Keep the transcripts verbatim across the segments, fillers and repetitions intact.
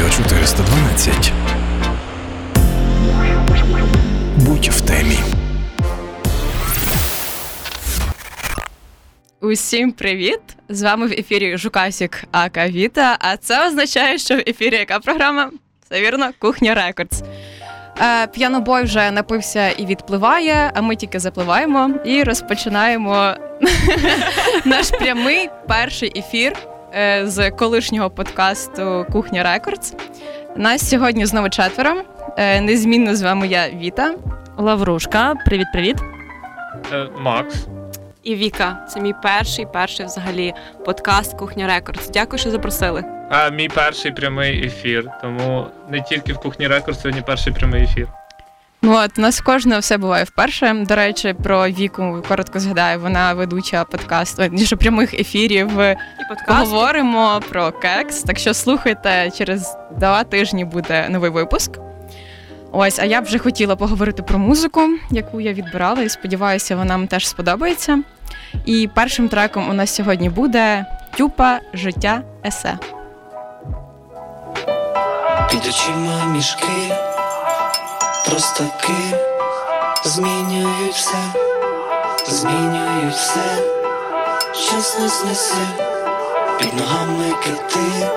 Радіо чотириста дванадцять. Будь в темі. Усім привіт! З вами в ефірі Жукасік Ака Віта, а це означає, що в ефірі яка програма? Все вірно, Кухня Рекордс. П'янобой вже напився і відпливає, а ми тільки запливаємо і розпочинаємо наш прямий перший ефір з колишнього подкасту «Кухня Рекордс». Нас сьогодні знову четверо. Незмінно з вами я, Віта. Лаврушка. Привіт-привіт. Е, Макс. І Віка. Це мій перший, перший взагалі подкаст «Кухня Рекордс». Дякую, що запросили. А мій перший прямий ефір. Тому не тільки в «Кухні Рекордс», сьогодні перший прямий ефір. Ну от, у нас кожного все буває вперше. До речі, про Віку коротко згадаю. Вона ведуча подкасту, ніж прямих ефірів. Поговоримо про кекс. Так що слухайте, через два тижні буде новий випуск. Ось, а я вже хотіла поговорити про музику, яку я відбирала, і сподіваюся, вона нам теж сподобається. І першим треком у нас сьогодні буде «ТЮПа. Життя. Есе». Під очима мішки, простаки, змінюють все, змінюють все, час нас несе, під ногами кити,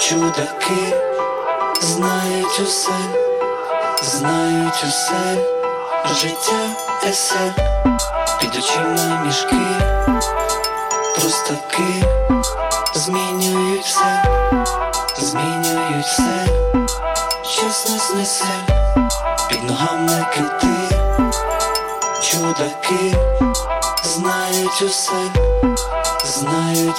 чудаки, знають усе, знають усе, життя есе, під очима мішки, простаки, змінюють все, змінюють все, час нас несе. Під ногами кити, чудаки, знають усе, знають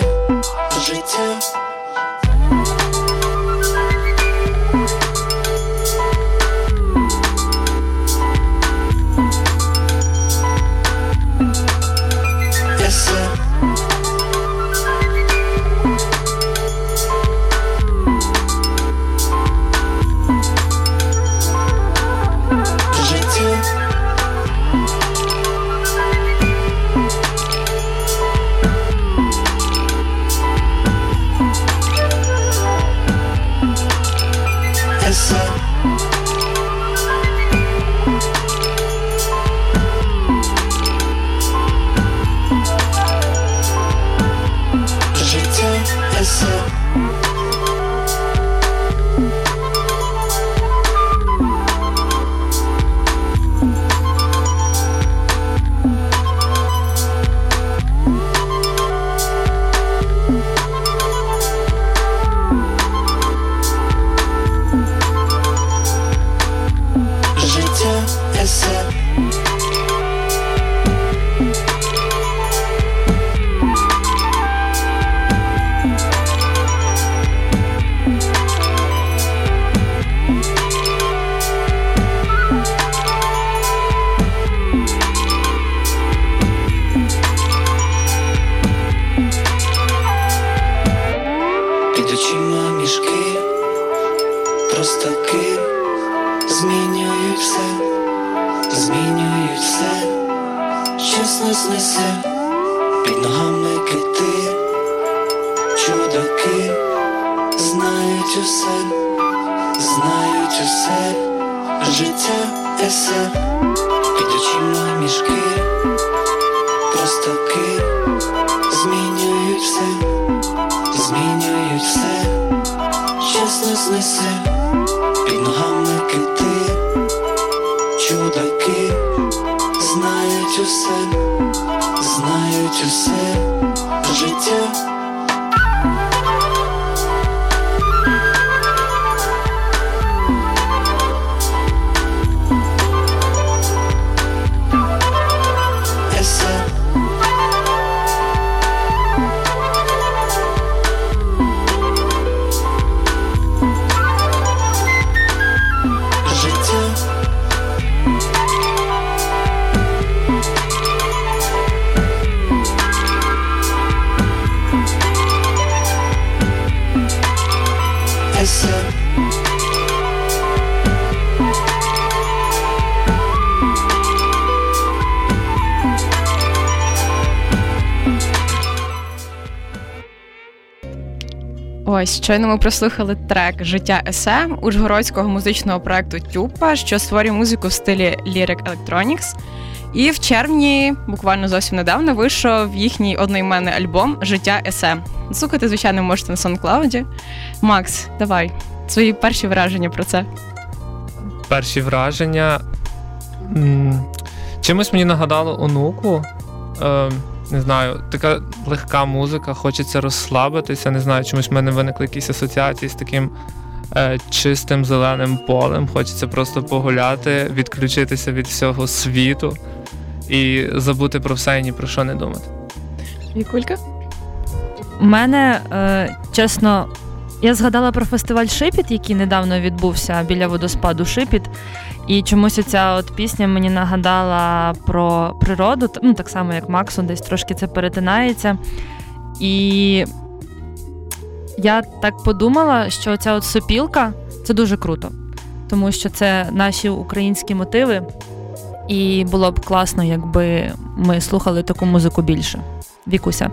усе, життя. Ось, щойно ми прослухали трек «Життя есе» ужгородського музичного проекту ТЮПа, що створює музику в стилі Lyric Electronics. І в червні, буквально зовсім недавно, вийшов їхній одноіменний альбом «Життя есе». Слухати, звичайно, можете на SoundCloud. Макс, давай, свої перші враження про це. Перші враження... Чимось мені нагадало онуку. Не знаю, така легка музика, хочеться розслабитися, не знаю, чомусь в мене виникли якісь асоціації з таким е, чистим зеленим полем, хочеться просто погуляти, відключитися від всього світу і забути про все і ні про що не думати. Вікулька? У мене, е, чесно, я згадала про фестиваль «Шипіт», який недавно відбувся біля водоспаду «Шипіт». І чомусь оця от пісня мені нагадала про природу, ну, так само, як Максу, десь трошки це перетинається. І я так подумала, що ця от сопілка – це дуже круто, тому що це наші українські мотиви, і було б класно, якби ми слухали таку музику більше. Вікуся.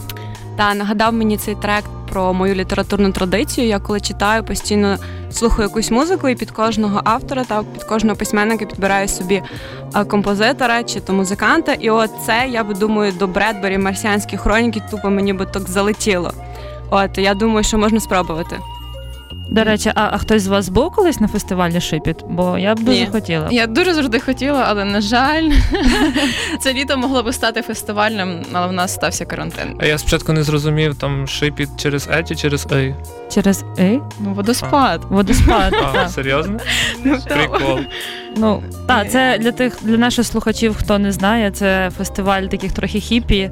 Та, нагадав мені цей трек про мою літературну традицію. Я коли читаю, постійно слухаю якусь музику і під кожного автора та під кожного письменника підбираю собі композитора чи то музиканта. І от це, я би думаю, до Бредбері «Марсіанські хроніки» тупо мені би так залетіло. От, я думаю, що можна спробувати. До речі, а, а хтось з вас був колись на фестивалі «Шипіт»? Бо я б дуже Ні. хотіла. Я дуже завжди хотіла, але, на жаль, це літо могло б стати фестивальним, але в нас стався карантин. А я спочатку не зрозумів, там «Шипіт» через «Е» чи через «Ей»? Через «Ей»? Ну, водоспад. А. Водоспад. А, серйозно? Прикол. Ну, так, це для тих, для наших слухачів, хто не знає, це фестиваль таких трохи хіпі,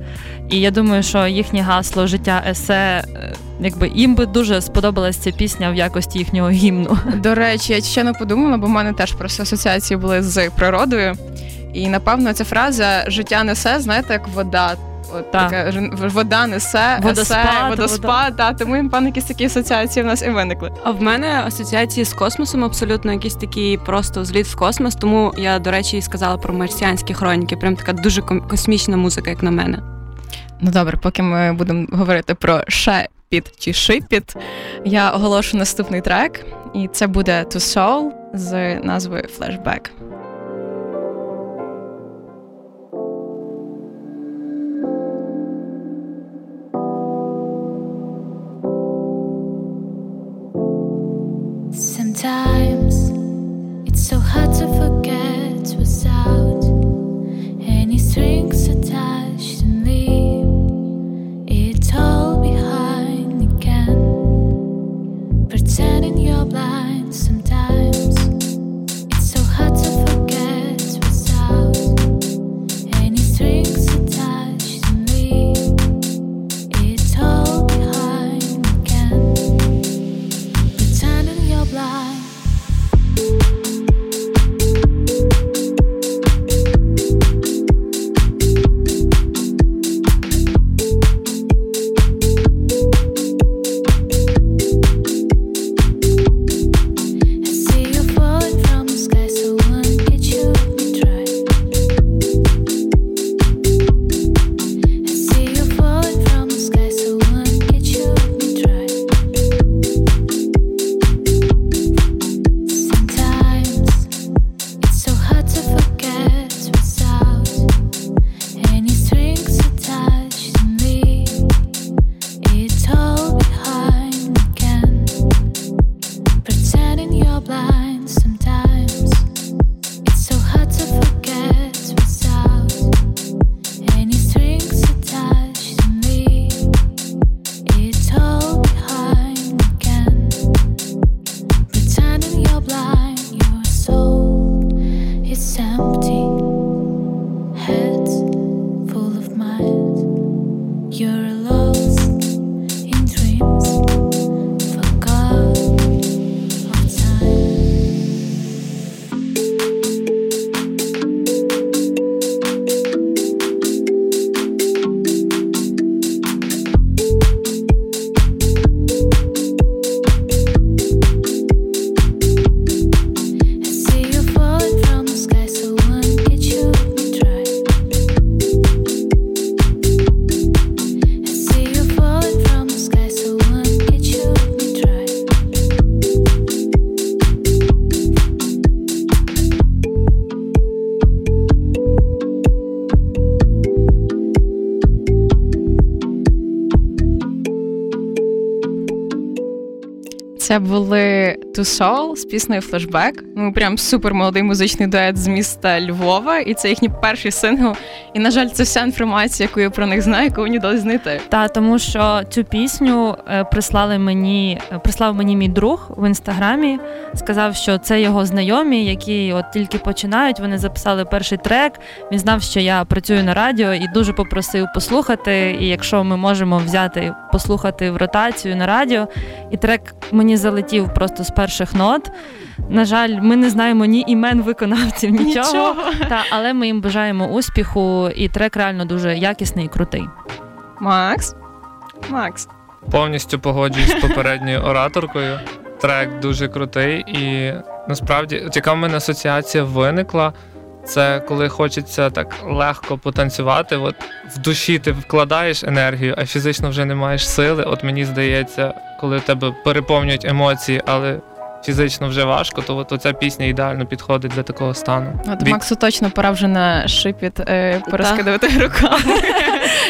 і я думаю, що їхнє гасло «Життя есе», якби їм би дуже сподобалася ця пісня в якості їхнього гімну. До речі, я ще не подумала, бо в мене теж просто асоціації були з природою, і, напевно, ця фраза «Життя несе», знаєте, як вода. От, так. Така, вода несе, водоспад, есе, водоспад, вода. Та, тому, напевно, якісь такі асоціації в нас і виникли. А в мене асоціації з космосом абсолютно, якийсь такий просто зліт в космос, тому я, до речі, і сказала про «Марсіанські хроніки», прям така дуже космічна музика, як на мене. Ну добре, поки ми будемо говорити про «Шепіт» чи «Шипіт», я оголошу наступний трек, і це буде «To Soul» з назвою «Flashback». Sometimes it's so hard to forget without any strings attached, and leave it all behind again, pretending you're blind. Sometimes it's so hard to forget. Це були To Soul з піснею «Флешбек». Ми прям супермолодий музичний дует з міста Львова, і це їхній перший сингл. І, на жаль, це вся інформація, яку я про них знаю, яку мені дали знайти. Та, тому що цю пісню прислали мені, прислав мені мій друг в Інстаграмі, сказав, що це його знайомі, які от тільки починають, вони записали перший трек, він знав, що я працюю на радіо і дуже попросив послухати, і якщо ми можемо взяти, послухати в ротацію на радіо, і трек мені залетів просто з перших нот. На жаль, ми не знаємо ні імен виконавців, нічого, нічого. Та, але ми їм бажаємо успіху, і трек реально дуже якісний і крутий. Макс? Макс? Повністю погоджуюсь з попередньою ораторкою. Трек дуже крутий, і насправді, яка в мене асоціація виникла, це коли хочеться так легко потанцювати, от в душі ти вкладаєш енергію, а фізично вже не маєш сили. От мені здається, коли тебе переповнюють емоції, але фізично вже важко, то от ця пісня ідеально підходить для такого стану. От Бі... Максу точно пора вже на шипіт е, порозкидувати руками.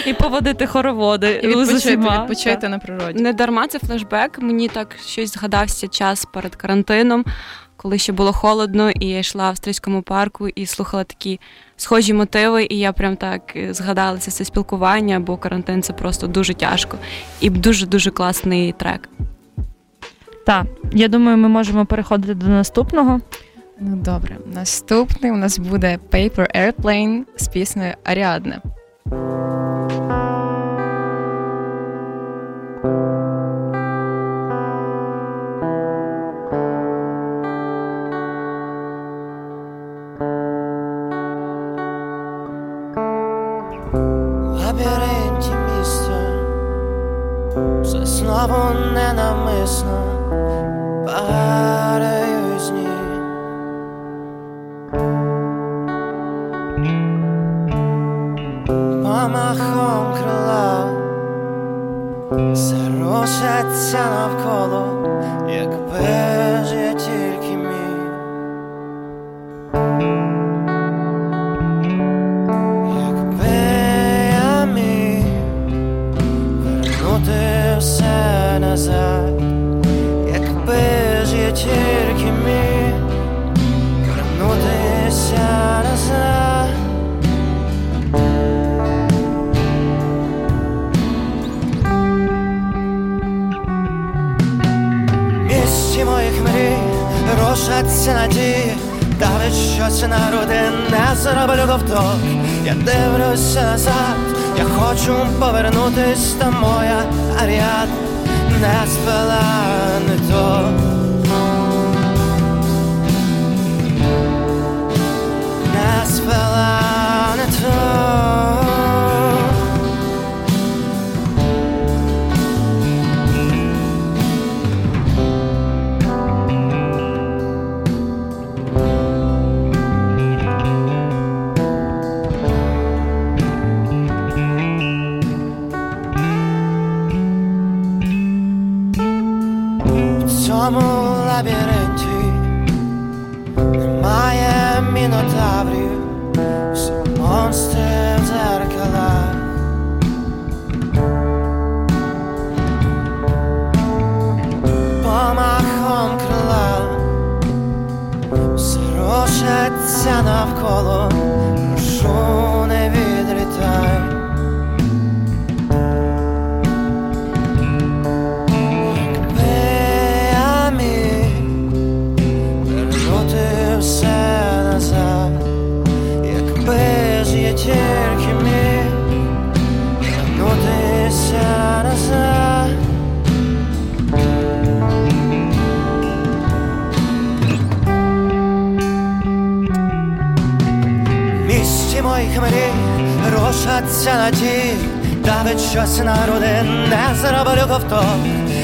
І поводити хороводи. І відпочити, відпочити на природі. Не дарма це флешбек. Мені так щось згадався час перед карантином, коли ще було холодно, і я йшла в австрійському парку і слухала такі схожі мотиви, і я прям так згадала це спілкування, бо карантин – це просто дуже тяжко. І дуже-дуже класний трек. Так, я думаю, ми можемо переходити до наступного. Ну добре, наступний у нас буде Paper Airplane з піснею «Аріадна». Лабіринті місця, все знову ненамисно падаю з ніг. Помахом крила все рушаться навколо, якби ж я тільки міг. Все назад, якби ж я тільки міг вернутися назад. В місті моїх мрій рушаться надії, давить щось на груди, не зроблю ковток. Я дивлюся назад, я хочу повернутись, та моя Аріадна не спала не то. Не спала не то. В цьому лабіринті немає мінотаврів, всі монстри в дзеркалах. Помахом крила все рушиться навколо, прошу, не відлітай. Тільки міг вернутися назад. В місті моїх мрій рушаться надії, давить щось на груди, не зроблю ковток.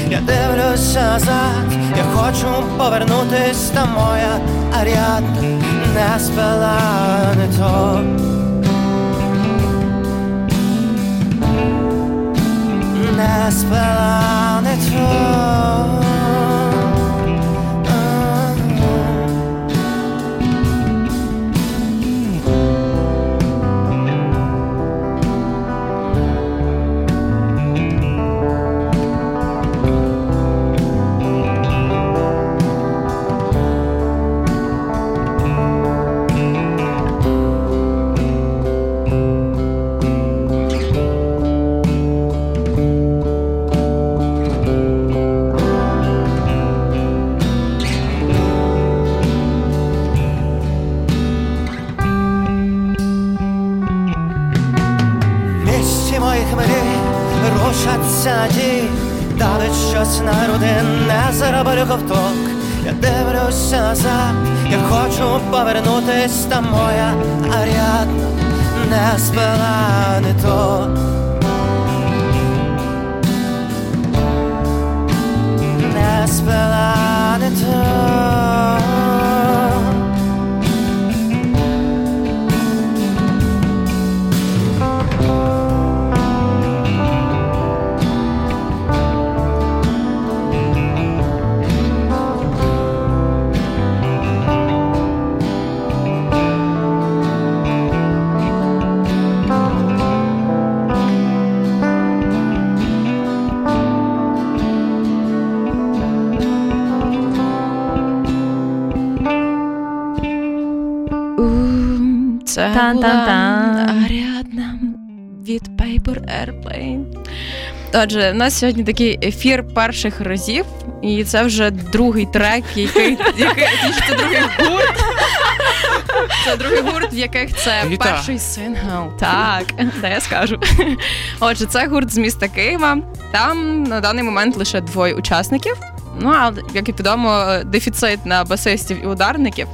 Я дивлюся назад, я хочу повернутись, та моя Аріадна не спала не то. Не спала не то. Дали щось на родин, не зароблю ковток. Я дивлюся назад, я хочу повернутись, та моя Аріадна не спила не то. Не спила не то. Це була Аріадна від Paper airplane. Отже, у нас сьогодні такий ефір перших разів, і це вже другий трек, який, який це другий гурт. Це другий гурт, в яких це Віта. Перший сингл. Так, та я скажу. Отже, це гурт з міста Києва. Там на даний момент лише двоє учасників. Ну, а, як і відомо, дефіцит на басистів і ударників.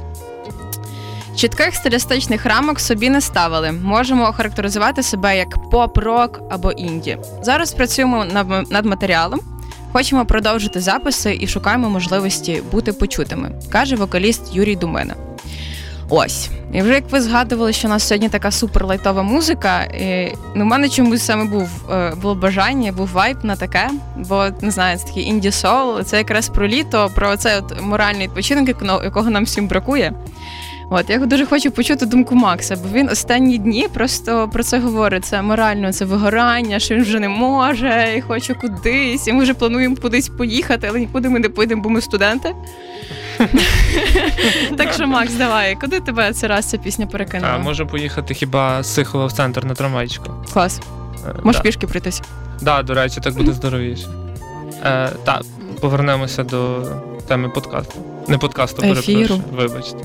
Чітких стилістичних рамок собі не ставили. Можемо охарактеризувати себе як поп-рок або інді. Зараз працюємо над матеріалом, хочемо продовжити записи і шукаємо можливості бути почутими, каже вокаліст Юрій Думена. Ось. І вже як ви згадували, що у нас сьогодні така суперлайтова музика, і, ну, в мене чомусь саме був, було бажання, був вайб на таке, бо, не знаю, це такий інді-сол, це якраз про літо, про цей от моральний відпочинок, якого нам всім бракує. От, я дуже хочу почути думку Макса, бо він останні дні просто про це говорить, це морально, це вигорання, що він вже не може і хоче кудись, і ми вже плануємо кудись поїхати, але нікуди ми не поїдемо, бо ми студенти. Так що, Макс, давай, куди тебе цей раз ця пісня перекинула? Можу поїхати хіба з Сихова в центр на трамвайчику. Клас. Можеш пішки пройтись? Так, до речі, так буде здоровіше. Так, повернемося до теми подкасту. Не подкасту, перепрошую, вибачте.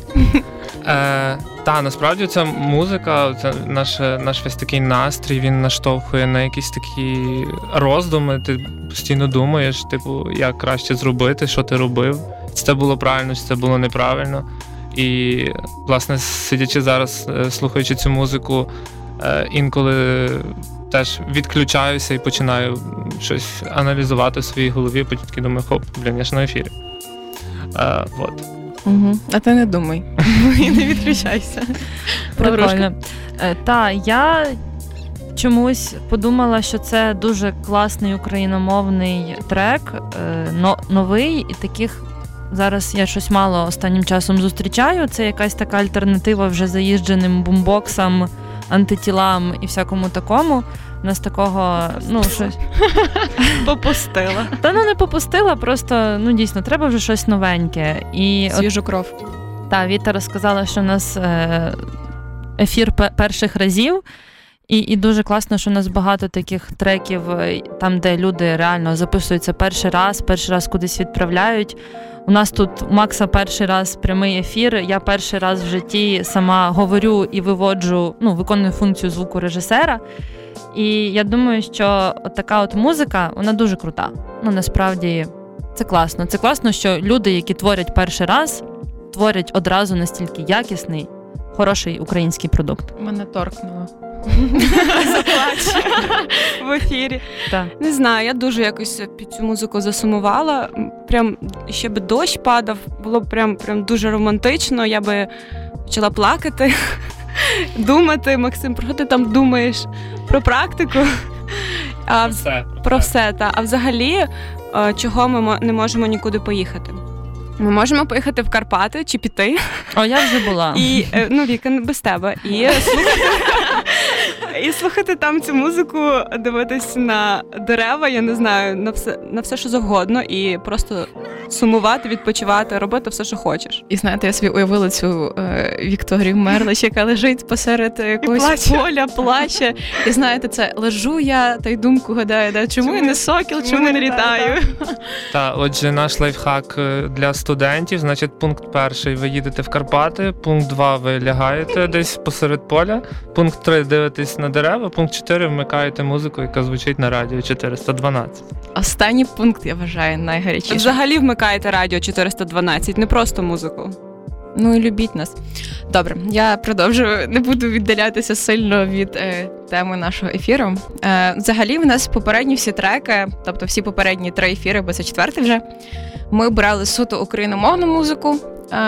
Е, та, насправді, ця музика, це наш, наш весь такий настрій, він наштовхує на якісь такі роздуми, ти постійно думаєш, типу, як краще зробити, що ти робив, чи це було правильно, чи це було неправильно. І, власне, сидячи зараз, слухаючи цю музику, інколи теж відключаюся і починаю щось аналізувати в своїй голові, потім таки думаю, хоп, блін, я ж на ефірі. А, вот. Угу. А ти не думай. І не відключайся. Прикольно. Та, я чомусь подумала, що це дуже класний україномовний трек, новий, і таких зараз я щось мало останнім часом зустрічаю. Це якась така альтернатива вже заїждженим бумбоксам, антитілам і всякому такому. У нас такого, ну, щось... Попустила. Та, ну, не попустила, просто, ну, дійсно, треба вже щось новеньке. І свіжу от... кров. Та, Віта розказала, що у нас ефір перших разів, і, і дуже класно, що у нас багато таких треків, там, де люди реально записуються перший раз, перший раз кудись відправляють. У нас тут у Макса перший раз прямий ефір, я перший раз в житті сама говорю і виводжу, ну, виконую функцію звукорежисера. І я думаю, що от така от музика, вона дуже крута. Ну, насправді, це класно. Це класно, що люди, які творять перший раз, творять одразу настільки якісний, хороший український продукт. Мене торкнуло. Заплачу в ефірі. Так. Не знаю, я дуже якось під цю музику засумувала. Прям ще би дощ падав, було б прям, прям дуже романтично, я би почала плакати. Думати, Максим, про що ти там думаєш? Про практику? А, все, про все, так. А взагалі, чого ми не можемо нікуди поїхати? Ми можемо поїхати в Карпати чи піти. О, я вже була. І, ну, Віка, без тебе. І слухати, і слухати там цю музику, дивитись на дерева, я не знаю, на все, на все, що завгодно, і просто сумувати, відпочивати, робити все, що хочеш. І знаєте, я собі уявила цю е, Вікторію Мерлич, яка лежить посеред якогось плаче. Поля, плаче. І знаєте, це лежу я, та й думку гадаю, да? чому, чому я не сокіл, чому, чому не літаю. Та, Та, отже, наш лайфхак для студентів, значить, пункт перший, ви їдете в Карпати, пункт два, ви лягаєте десь посеред поля, пункт три, дивитесь на дерева, пункт чотири, вмикаєте музику, яка звучить на радіо чотириста дванадцять. Останній пункт, я вважаю, найгарячіший. Взагалі вмикаєте радіо чотириста дванадцять, не просто музику. Ну і любіть нас. Добре, я продовжую, не буду віддалятися сильно від е, теми нашого ефіру. Е, взагалі в нас попередні всі треки, тобто всі попередні три ефіри, бо це четвертий вже, ми брали суто україномовну музику.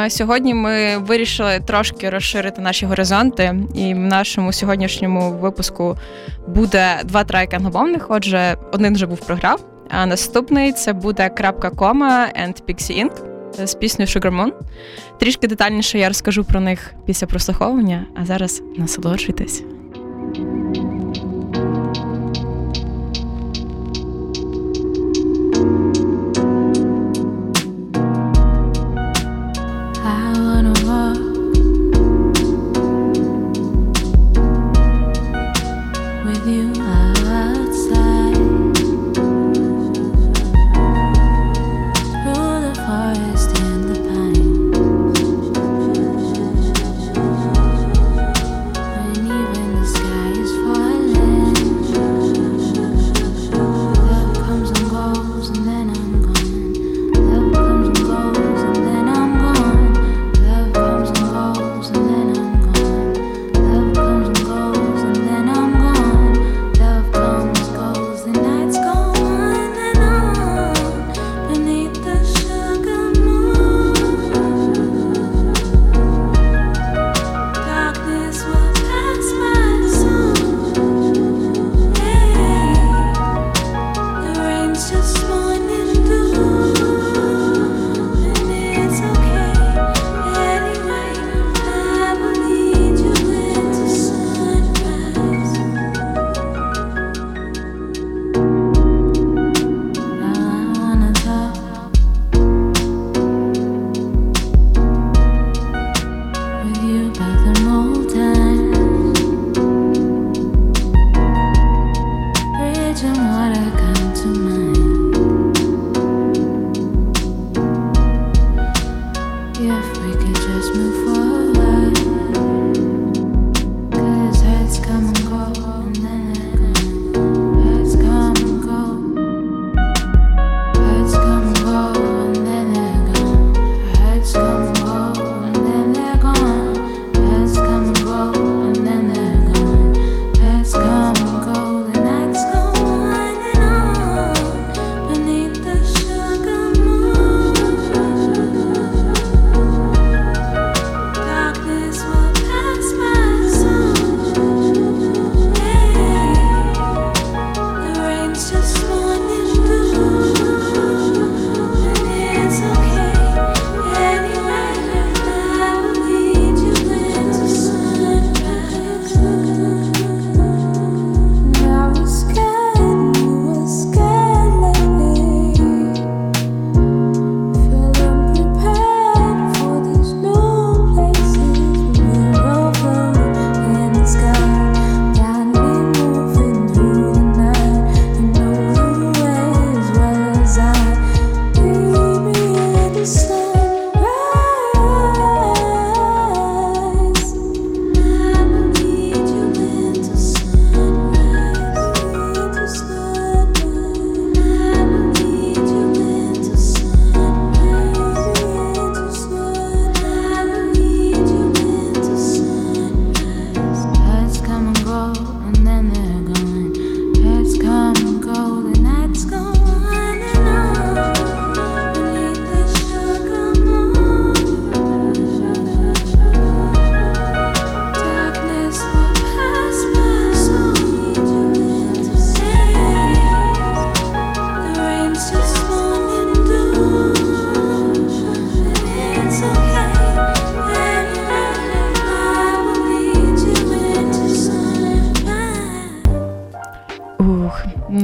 Е, сьогодні ми вирішили трошки розширити наші горизонти, і в нашому сьогоднішньому випуску буде два треки англомовних, отже, один вже був програв, а наступний це буде «Крапка кома» and Pixie Inc з піснею Sugar Moon. Трішки детальніше я розкажу про них після прослуховування, а зараз насолоджуйтесь.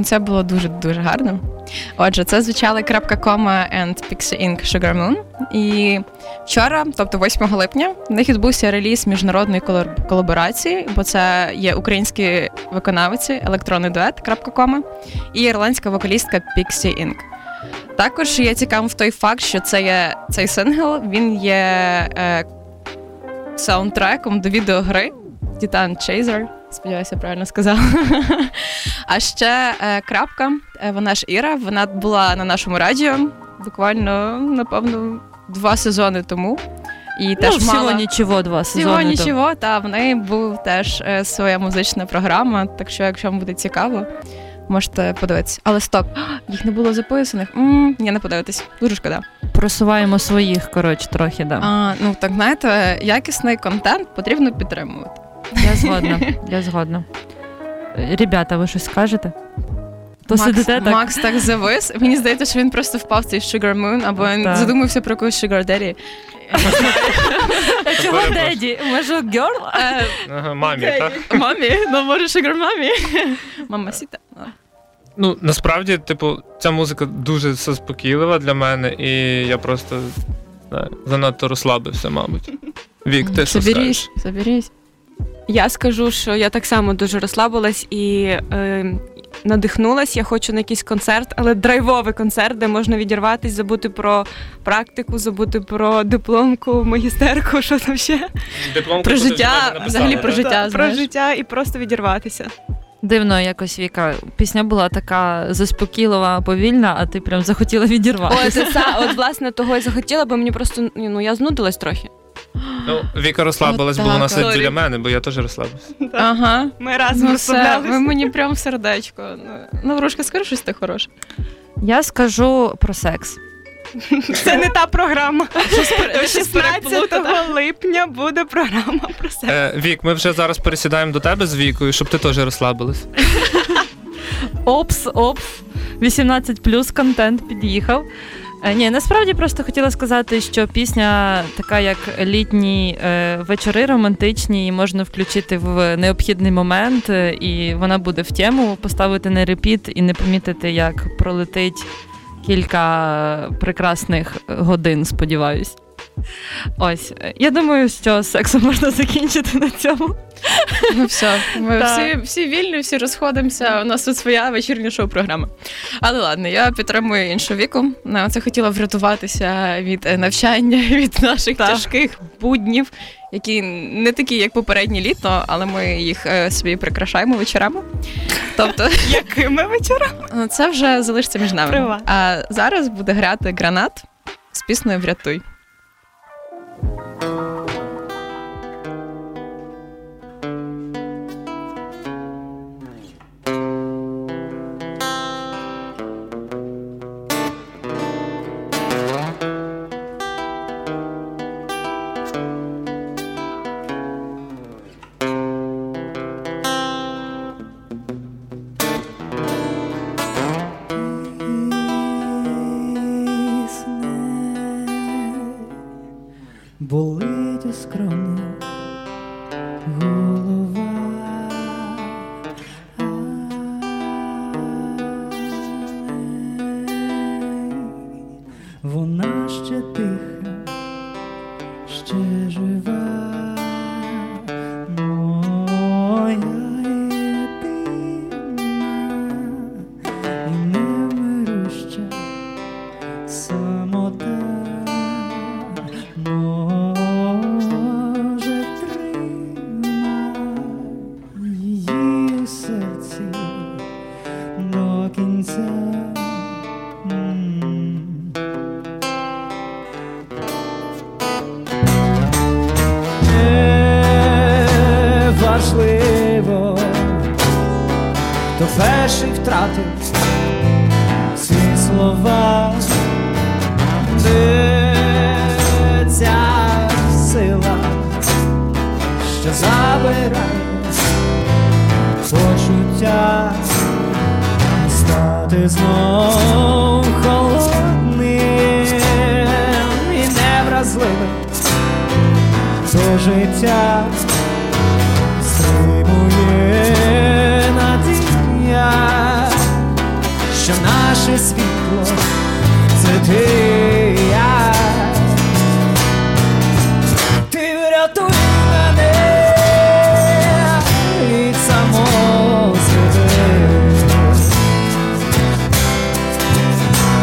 Це було дуже-дуже гарно. Отже, це звучали «Крапка кома» and Pixie Inc Sugar Moon. І вчора, тобто восьмого липня, в них відбувся реліз міжнародної колаборації, бо це є українські виконавці, електронний дует «Крапка кома» і ірландська вокалістка Pixie Inc. Також є цікавим в той факт, що це є, цей сингл, він є е, саундтреком до відеогри Titan Chaser. Сподіваюся, правильно сказала. А ще е, Крапка, е, вона ж Іра, вона була на нашому радіо буквально, напевно, два сезони тому. І ну, теж всього мала... нічого, два сезони всього тому. Всього нічого, та в неї була теж е, своя музична програма, так що, якщо вам буде цікаво, можете подивитися. Але стоп, їх не було записаних. М-м, ні, не подивитись. Дуже шкода. Просуваємо своїх, коротше, трохи, да. А, ну, так, знаєте, якісний контент потрібно підтримувати. Я згодна, я згодна. Ребята, ви щось скажете? То Макс, сидите, так? Макс так завис. Мені здається, що він просто впав в цей Sugar Moon, або він задумався про когось Sugar Daddy. Чого Daddy? Може, Girl? Мамі, так? Мамі? Ну, може, Sugar Мамі? Мама Сіта. Ну, насправді, типу, ця музика дуже заспокійлива для мене, і я просто занадто розслабився, мабуть. Вік, ти що скажеш? Соберись, соберись. Я скажу, що я так само дуже розслабилась і е, надихнулась. Я хочу на якийсь концерт, але драйвовий концерт, де можна відірватись, забути про практику, забути про дипломку, магістерку, що там ще. Дипломку, про життя, написали, взагалі про життя, так, знаєш. Про життя і просто відірватися. Дивно якось, Віка, пісня була така заспокійлива, повільна, а ти прям захотіла відірватися. От, от власне, того я захотіла, бо мені просто, ну, я знудилась трохи. Ну, Віка розслабилась, бо вона сидить біля мене, бо я теж розслабився. Ага, ми разом розслаблялися. Ви мені прям сердечко. Ну, Врушка, скажи щось ти хороше. Я скажу про секс. Це не та програма. шістнадцятого липня буде програма про секс. Вік, ми вже зараз пересідаємо до тебе з Вікою, щоб ти теж розслабилась. Опс, опс. вісімнадцять плюс контент під'їхав. Ні, насправді просто хотіла сказати, що пісня така, як літні е, вечори романтичні, її можна включити в необхідний момент, е, і вона буде в тему, поставити на репіт і не помітити, як пролетить кілька прекрасних годин, сподіваюсь. Ось, я думаю, що сексом можна закінчити на цьому. Ну все, ми всі, всі вільні, всі розходимося, у нас тут своя вечірня шоу-програма. Але ладно, я підтримую іншу Віку. Це хотіла врятуватися від навчання, від наших так. тяжких буднів, які не такі, як попереднє літо, але ми їх собі прикрашаємо вечорами. Тобто, якими вечорами? Це вже залишиться між нами. Приват. А зараз буде грати Гранат з піснею «Врятуй». Болить у скромних голова, але вона ще тиха, ще жива, моя єдина і невмируща самота. Перший втратив всі слова, ти ця сила, що забирає почуття, стати знов холодним і невразливим до життя, стримує надію, що наше світло – це ти і я. Ти врятуй мене від самого себе.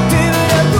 Ти врятуй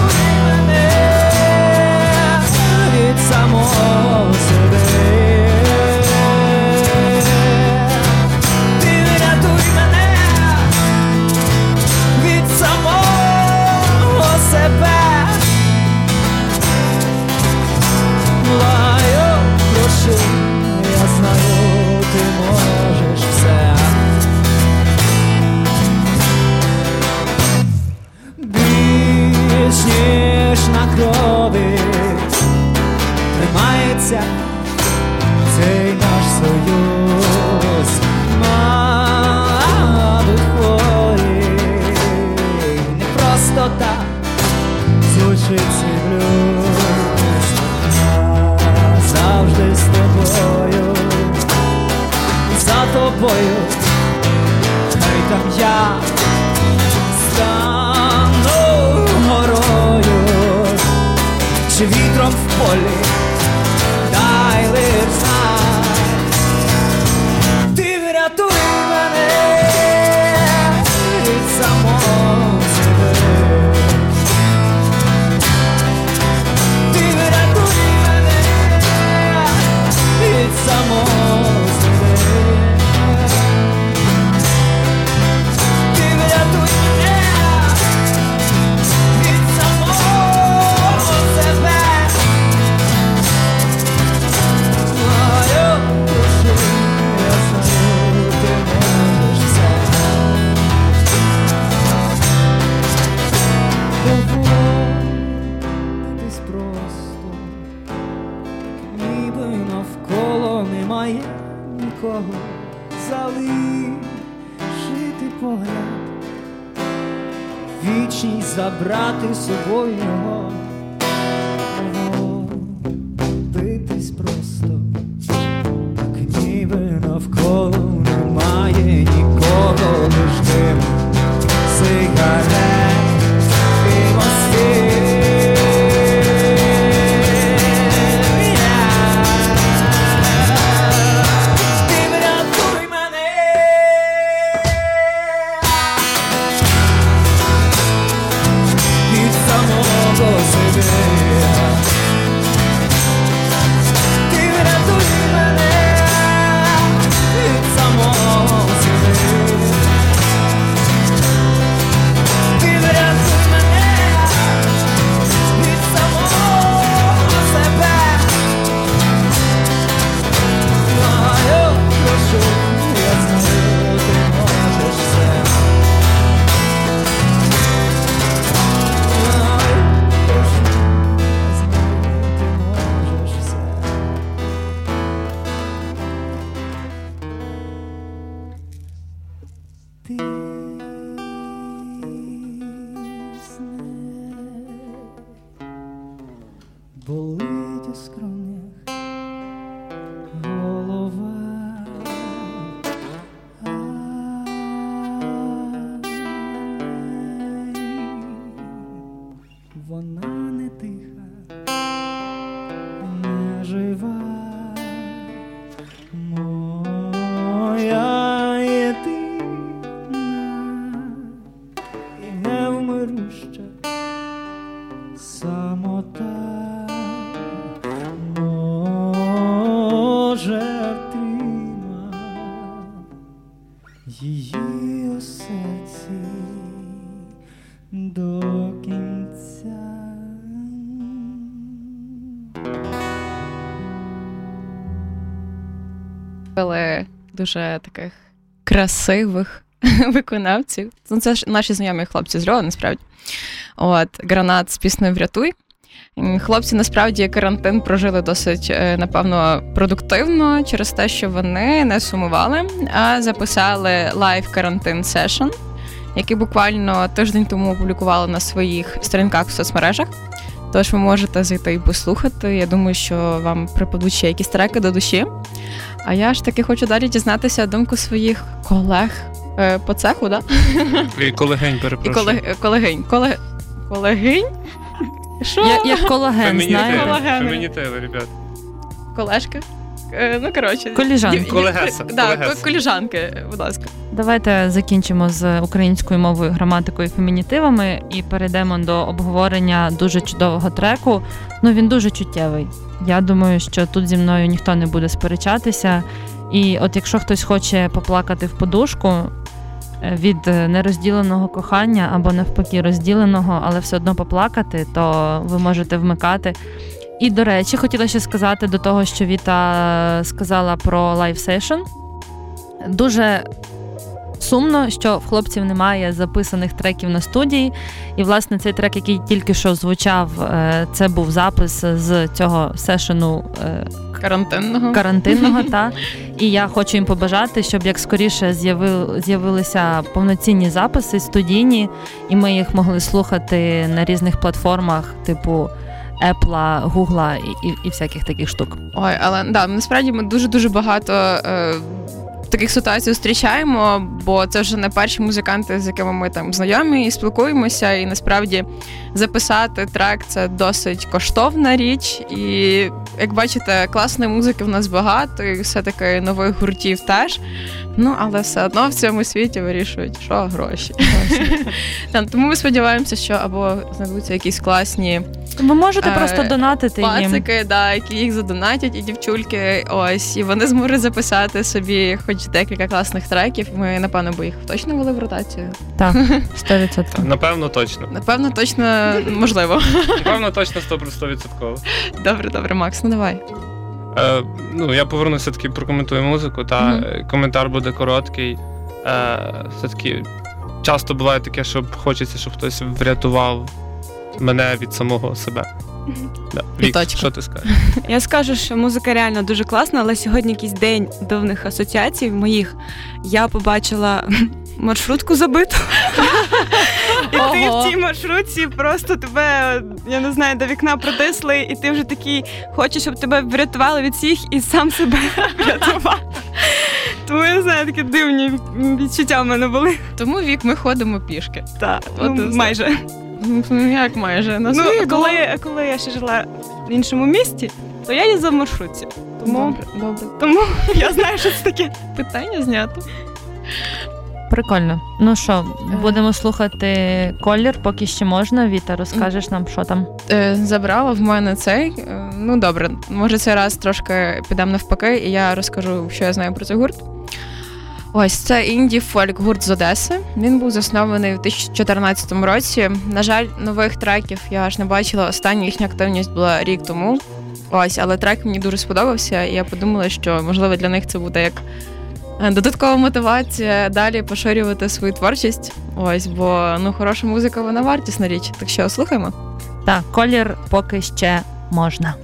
виходить, тримається цей наш союз. Мабуть, хворі не просто так звучить цей блюз. Я завжди з тобою, за тобою, хай там я стану горою чи вітром в полі, дай лиш знай, ти врятуй мене від самого себе. Ти врятуй мене від самого себе. Ти врятуй мене від самого себе. Нікого залишити погляд, вічність забрати з собою його, битись просто, так ніби навколо немає нікого, лиш дим сигарет і мостів. Дуже таких красивих виконавців. Ну, це ж наші знайомі хлопці з Львова, насправді. От, Гранат з піснею «Врятуй». Хлопці, насправді, карантин прожили досить, напевно, продуктивно через те, що вони не сумували, а записали лайв-карантин-сешн, який буквально тиждень тому опублікували на своїх сторінках в соцмережах. Тож ви можете зайти і послухати. Я думаю, що вам припадуть ще якісь треки до душі. А я ж таки хочу далі дізнатися думку своїх колег е, по цеху, да? І колегень, перепрошую. І колег, колегень. Колег, колегень? Що? Я, я колаген, знаю. Фемінітиви, ребят. Колежки? Е, ну, коротше. Коліжанки. Колегеса. Да, коліжанки, будь ласка. Давайте закінчимо з українською мовою, граматикою і фемінітивами і перейдемо до обговорення дуже чудового треку. Ну, він дуже чуттєвий. Я думаю, що тут зі мною ніхто не буде сперечатися. І от якщо хтось хоче поплакати в подушку від нерозділеного кохання або навпаки розділеного, але все одно поплакати, то ви можете вмикати. І, до речі, хотіла ще сказати до того, що Віта сказала про лайв-сешн. Дуже сумно, що в хлопців немає записаних треків на студії. І, власне, цей трек, який тільки що звучав, це був запис з цього сешену карантинного. карантинного та. І я хочу їм побажати, щоб як скоріше з'явилися повноцінні записи студійні, і ми їх могли слухати на різних платформах, типу Apple, Google і, і, і всяких таких штук. Ой, але да, насправді ми дуже-дуже багато е, таких ситуацій зустрічаємо, бо це вже не перші музиканти, з якими ми там знайомі і спілкуємося, і насправді записати трек – це досить коштовна річ, і, як бачите, класної музики в нас багато, і все-таки нових гуртів теж, ну, але все одно в цьому світі вирішують, що гроші. Там, тому ми сподіваємося, що або знайдуться якісь класні ви можете е- просто донатити пацики, їм. Пацики, да, які їх задонатять, і дівчульки, ось, і вони зможуть записати собі хоч декілька класних треків, ми, напевно, бо їх точно вели в ротацію. Так, сто відсотків. Напевно, точно. Напевно, точно. Можливо. Напевно, точно сто відсотків. Добре, добре, Макс, ну давай. Е, ну, я повернуся, все-таки прокоментую музику, та mm-hmm. коментар буде короткий. Е, все-таки часто буває таке, що хочеться, щоб хтось врятував мене від самого себе. Да. Вік, що ти скажеш? Я скажу, що музика реально дуже класна, але сьогодні якийсь день дивних асоціацій моїх. Я побачила маршрутку забиту. І Ого. Ти в цій маршрутці просто тебе, я не знаю, до вікна притисли, і ти вже такий, хочеш, щоб тебе врятували від всіх, і сам себе врятував. Тому, я не знаю, такі дивні відчуття в мене були. Тому, Вік, ми ходимо пішки. Так, ну, майже. Як майже? На ну, коли, коли я ще жила в іншому місті, то я їздила в маршрутці. Тому, добре, добре. Тому я знаю, що це таке. Питання знято. Прикольно. Ну що, будемо слухати колір, поки ще можна. Віта, розкажеш нам, що там? Забрала в мене цей. Ну добре, може цей раз трошки підемо навпаки, і я розкажу, що я знаю про цей гурт. Ось, це інді-фольк-гурт з Одеси. Він був заснований у дві тисячі чотирнадцятому році. На жаль, нових треків я аж не бачила. Остання їхня активність була рік тому. Ось, але трек мені дуже сподобався, і я подумала, що, можливо, для них це буде як додаткова мотивація далі поширювати свою творчість. Ось, бо, ну, хороша музика, вона вартісна річ. Так що, слухаємо? Так, колір поки ще можна.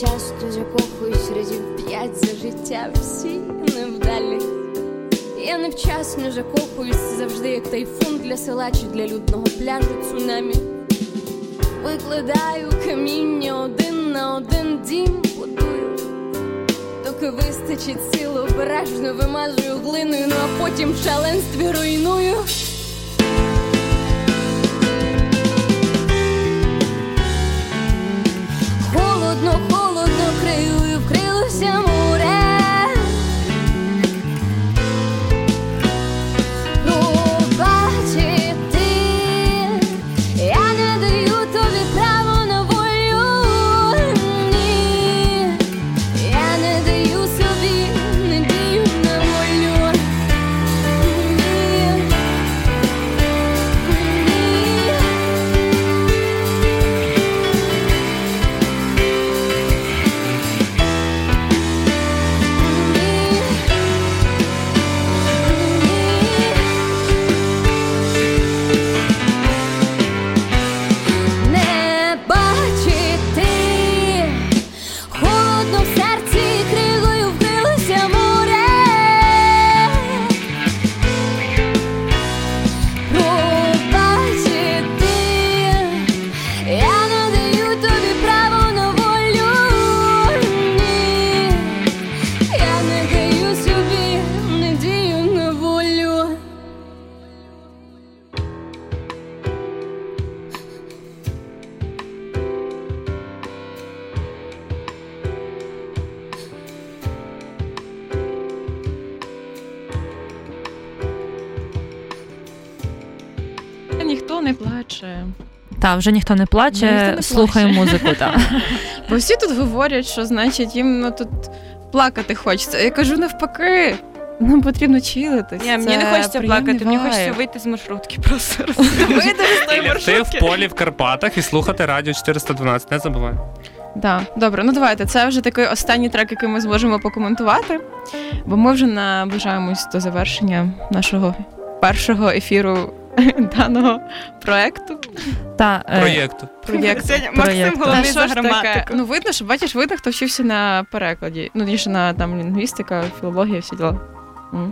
Часто закохуюсь разів п'ять за життя, всі невдалі. Я невчасно закохуюсь завжди, як тайфун для села чи для людного пляжу цунамі. Викладаю каміння один на один, дім будую, доки вистачить сил, обережно вимазую глиною, ну а потім в шаленстві руйную. Холодно, холодно краю, вкрилося море. Та, вже ніхто не плаче, ніхто не плаче. Слухає музику, так. Бо всі тут говорять, що, значить, їм ну, тут плакати хочеться. Я кажу, навпаки, нам потрібно чилитись. Ні, мені не хочеться плакати, мені хочеться вийти з маршрутки просто. Вийти з тої маршрутки. Ти в полі в Карпатах і слухати Радіо чотириста дванадцять, не забувай. Так, добре, ну давайте, це вже такий останній трек, який ми зможемо покоментувати, бо ми вже наближаємось до завершення нашого першого ефіру даного проекту. Та, проєкту. Проєкту. Максим головний за граматику. Ну, видно, що, бачиш, видно, хто вчився на перекладі. Ну, ніж на там лінгвістика, філологія, всі діла. Mm.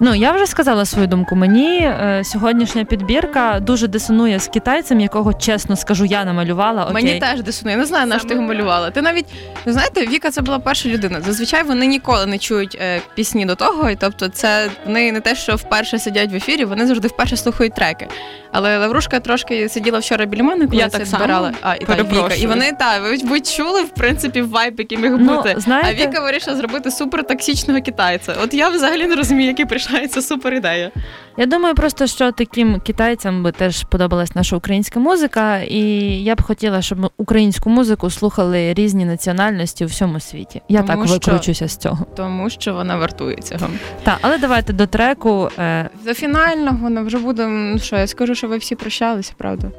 Ну, я вже сказала свою думку. Мені е, сьогоднішня підбірка дуже дисонує з китайцем, якого, чесно скажу, я намалювала. Окей. Мені теж дисонує. Я не знаю, на що ти його малювала. Ти навіть, ну, знаєте, Віка це була перша людина. Зазвичай вони ніколи не чують е, пісні до того, і, тобто це вони не те, що вперше сидять в ефірі, вони завжди вперше слухають треки. Але Лаврушка трошки сиділа вчора біля мене, коли я це збирала. А, і, та, Віка. І вони, так, ви будь чули, в принципі, вайб, який міг бути. Ну, знаєте... А Віка вирішила зробити супертоксичного китайця. От я взагалі не розумію, який прийшов. Це супер ідея. Я думаю просто, що таким китайцям би теж подобалась наша українська музика, і я б хотіла, щоб українську музику слухали різні національності у всьому світі. Я тому так викручуся що, з цього. Тому що вона вартує цього. Так, але давайте до треку. Е... До фінального ну, вже будемо, що я скажу, що ви всі прощалися, правда?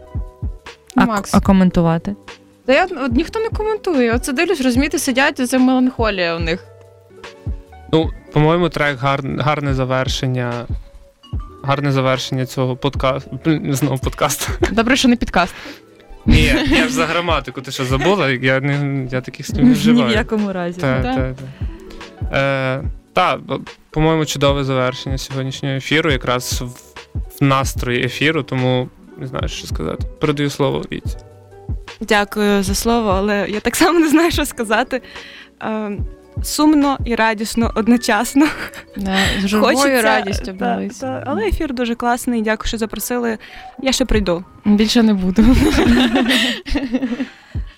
А, Макс. А коментувати? Та я от, ніхто не коментує. Оце дивлюсь, розумієте, сидять, це меланхолія у них. Ну, по-моєму, трек гар, гарне завершення. Гарне завершення цього подкасту. Знову подкасту. Добре, що не підкаст. Ні, я ж за граматику, ти що забула? Я, не, я таких слів не вживаю. Ні в якому разі. Так, так. Та, та. Е, та, по-моєму, чудове завершення сьогоднішнього ефіру, якраз в, в настрої ефіру, тому не знаю, що сказати. Передаю слово Віці. Дякую за слово, але я так само не знаю, що сказати. Е, Сумно і радісно одночасно. З живою радістю обнялись. Але ефір дуже класний, дякую, що запросили. Я ще прийду. Більше не буду.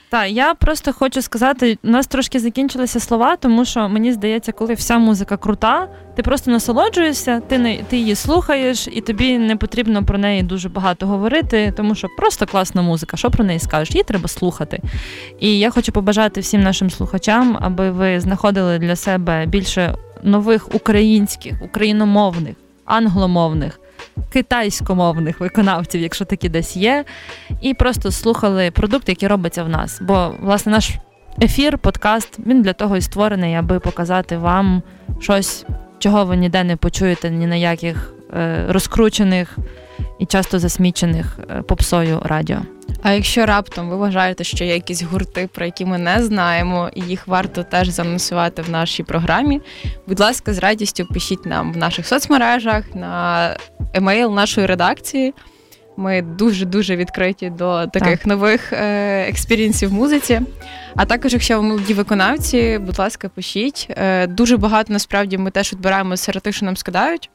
Так, я просто хочу сказати, у нас трошки закінчилися слова, тому що, мені здається, коли вся музика крута, ти просто насолоджуєшся, ти, не, ти її слухаєш, і тобі не потрібно про неї дуже багато говорити, тому що просто класна музика, що про неї скажеш? Її треба слухати. І я хочу побажати всім нашим слухачам, аби ви знаходили для себе більше нових українських, україномовних, англомовних, китайськомовних виконавців, якщо такі десь є, і просто слухали продукти, які робляться в нас. Бо, власне, наш ефір, подкаст, він для того і створений, аби показати вам щось, чого ви ніде не почуєте, ні на яких е, розкручених і часто засмічених попсою радіо. А якщо раптом ви вважаєте, що є якісь гурти, про які ми не знаємо, і їх варто теж занонсувати в нашій програмі, будь ласка, з радістю пишіть нам в наших соцмережах, на емейл нашої редакції. Ми дуже-дуже відкриті до таких так. нових е- експірієнсів в музиці. А також, якщо ви молоді виконавці, будь ласка, пишіть. Е- дуже багато, насправді, ми теж відбираємо серед тих, що нам скидають.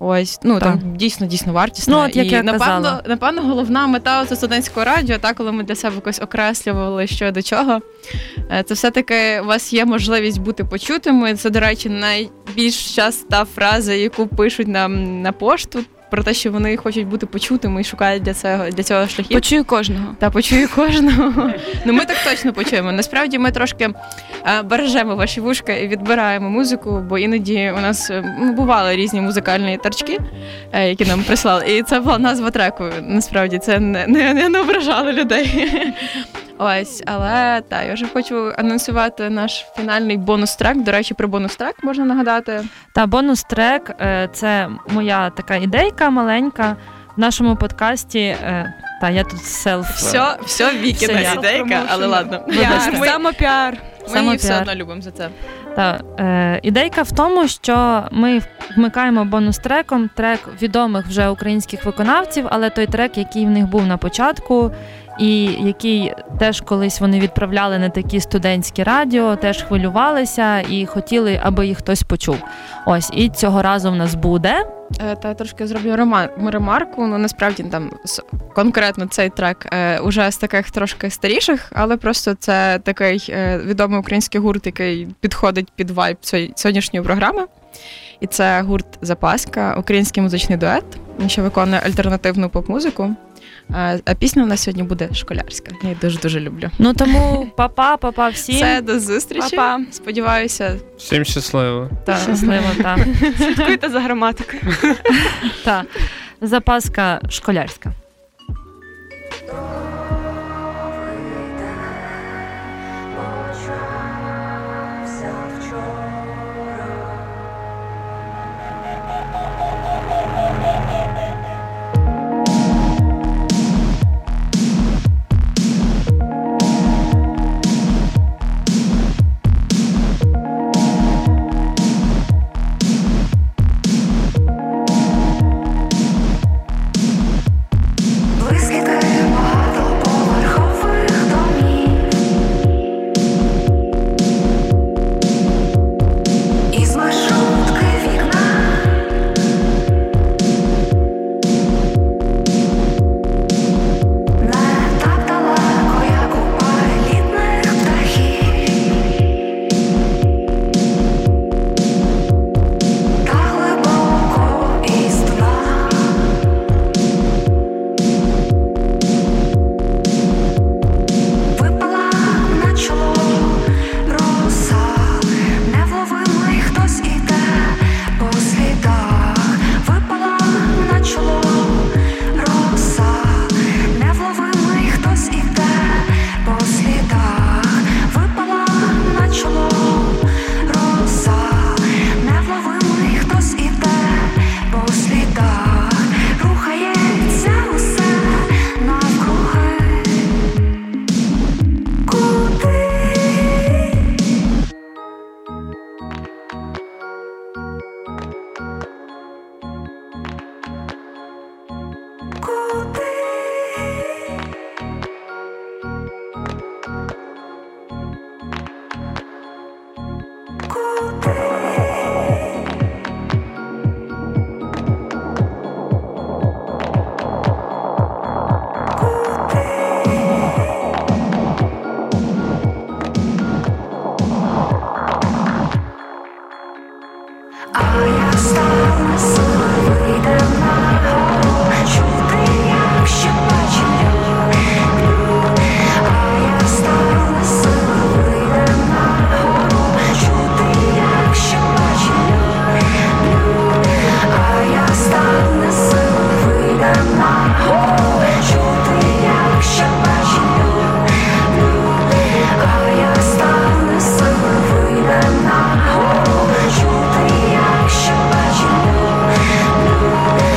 Ось, ну, так. там дійсно-дійсно вартісно. Ну, от, як і, я напевно, казала. напевно, головна мета студентського радіо, та, коли ми для себе якось окреслювали, що до чого, це все-таки у вас є можливість бути почутими. Це, до речі, найбільш часта фраза, яку пишуть нам на пошту, про те, що вони хочуть бути почутими і шукають для цього, для цього шляхів. Почую кожного. Та, почую кожного. Ну, ми так точно почуємо. Насправді, ми трошки е, бережемо ваші вушка і відбираємо музику, бо іноді у нас е, бували різні музикальні тарчки, е, які нам прислали. І це була назва треку. Насправді, це не, не, не ображало людей. Ось, але так, я вже хочу анонсувати наш фінальний бонус-трек. До речі, про бонус-трек можна нагадати? Та, бонус-трек – це моя така ідейка маленька в нашому подкасті. Та, я тут селф... Все, все Вікіна ідейка, але ладно. Піар. Ми, самопіар. Ми самопіар. Її все одно любимо за це. Та, е, ідейка в тому, що ми вмикаємо бонус-треком трек відомих вже українських виконавців, але той трек, який в них був на початку, і який теж колись вони відправляли на такі студентські радіо, теж хвилювалися і хотіли, аби їх хтось почув. Ось, і цього разу в нас буде... Та я трошки зроблю ремарку, ну насправді там конкретно цей трек уже з таких трошки старіших, але просто це такий відомий український гурт, який підходить під вайб сьогоднішньої програми. І це гурт «Запаска», український музичний дует, він ще виконує альтернативну поп-музику. А пісня у нас сьогодні буде школярська. Я її дуже-дуже люблю. Ну тому па-па, па-па всім. Все, до зустрічі. Па-па. Сподіваюся. Всім щасливо. Та. Щасливо, так. Слідкуйте за граматикою. Так. Запаска школярська. Thank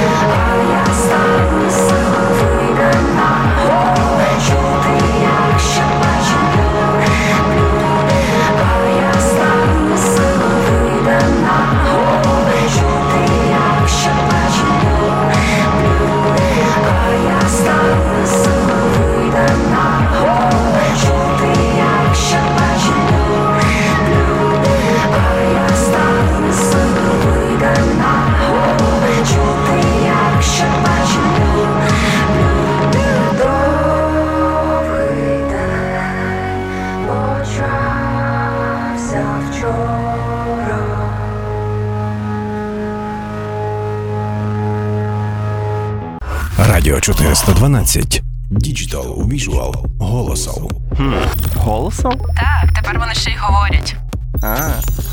you. Радіо чотириста дванадцять. Діджитал, віжуал, голосом. Голосом? Так, тепер вони ще й говорять. А,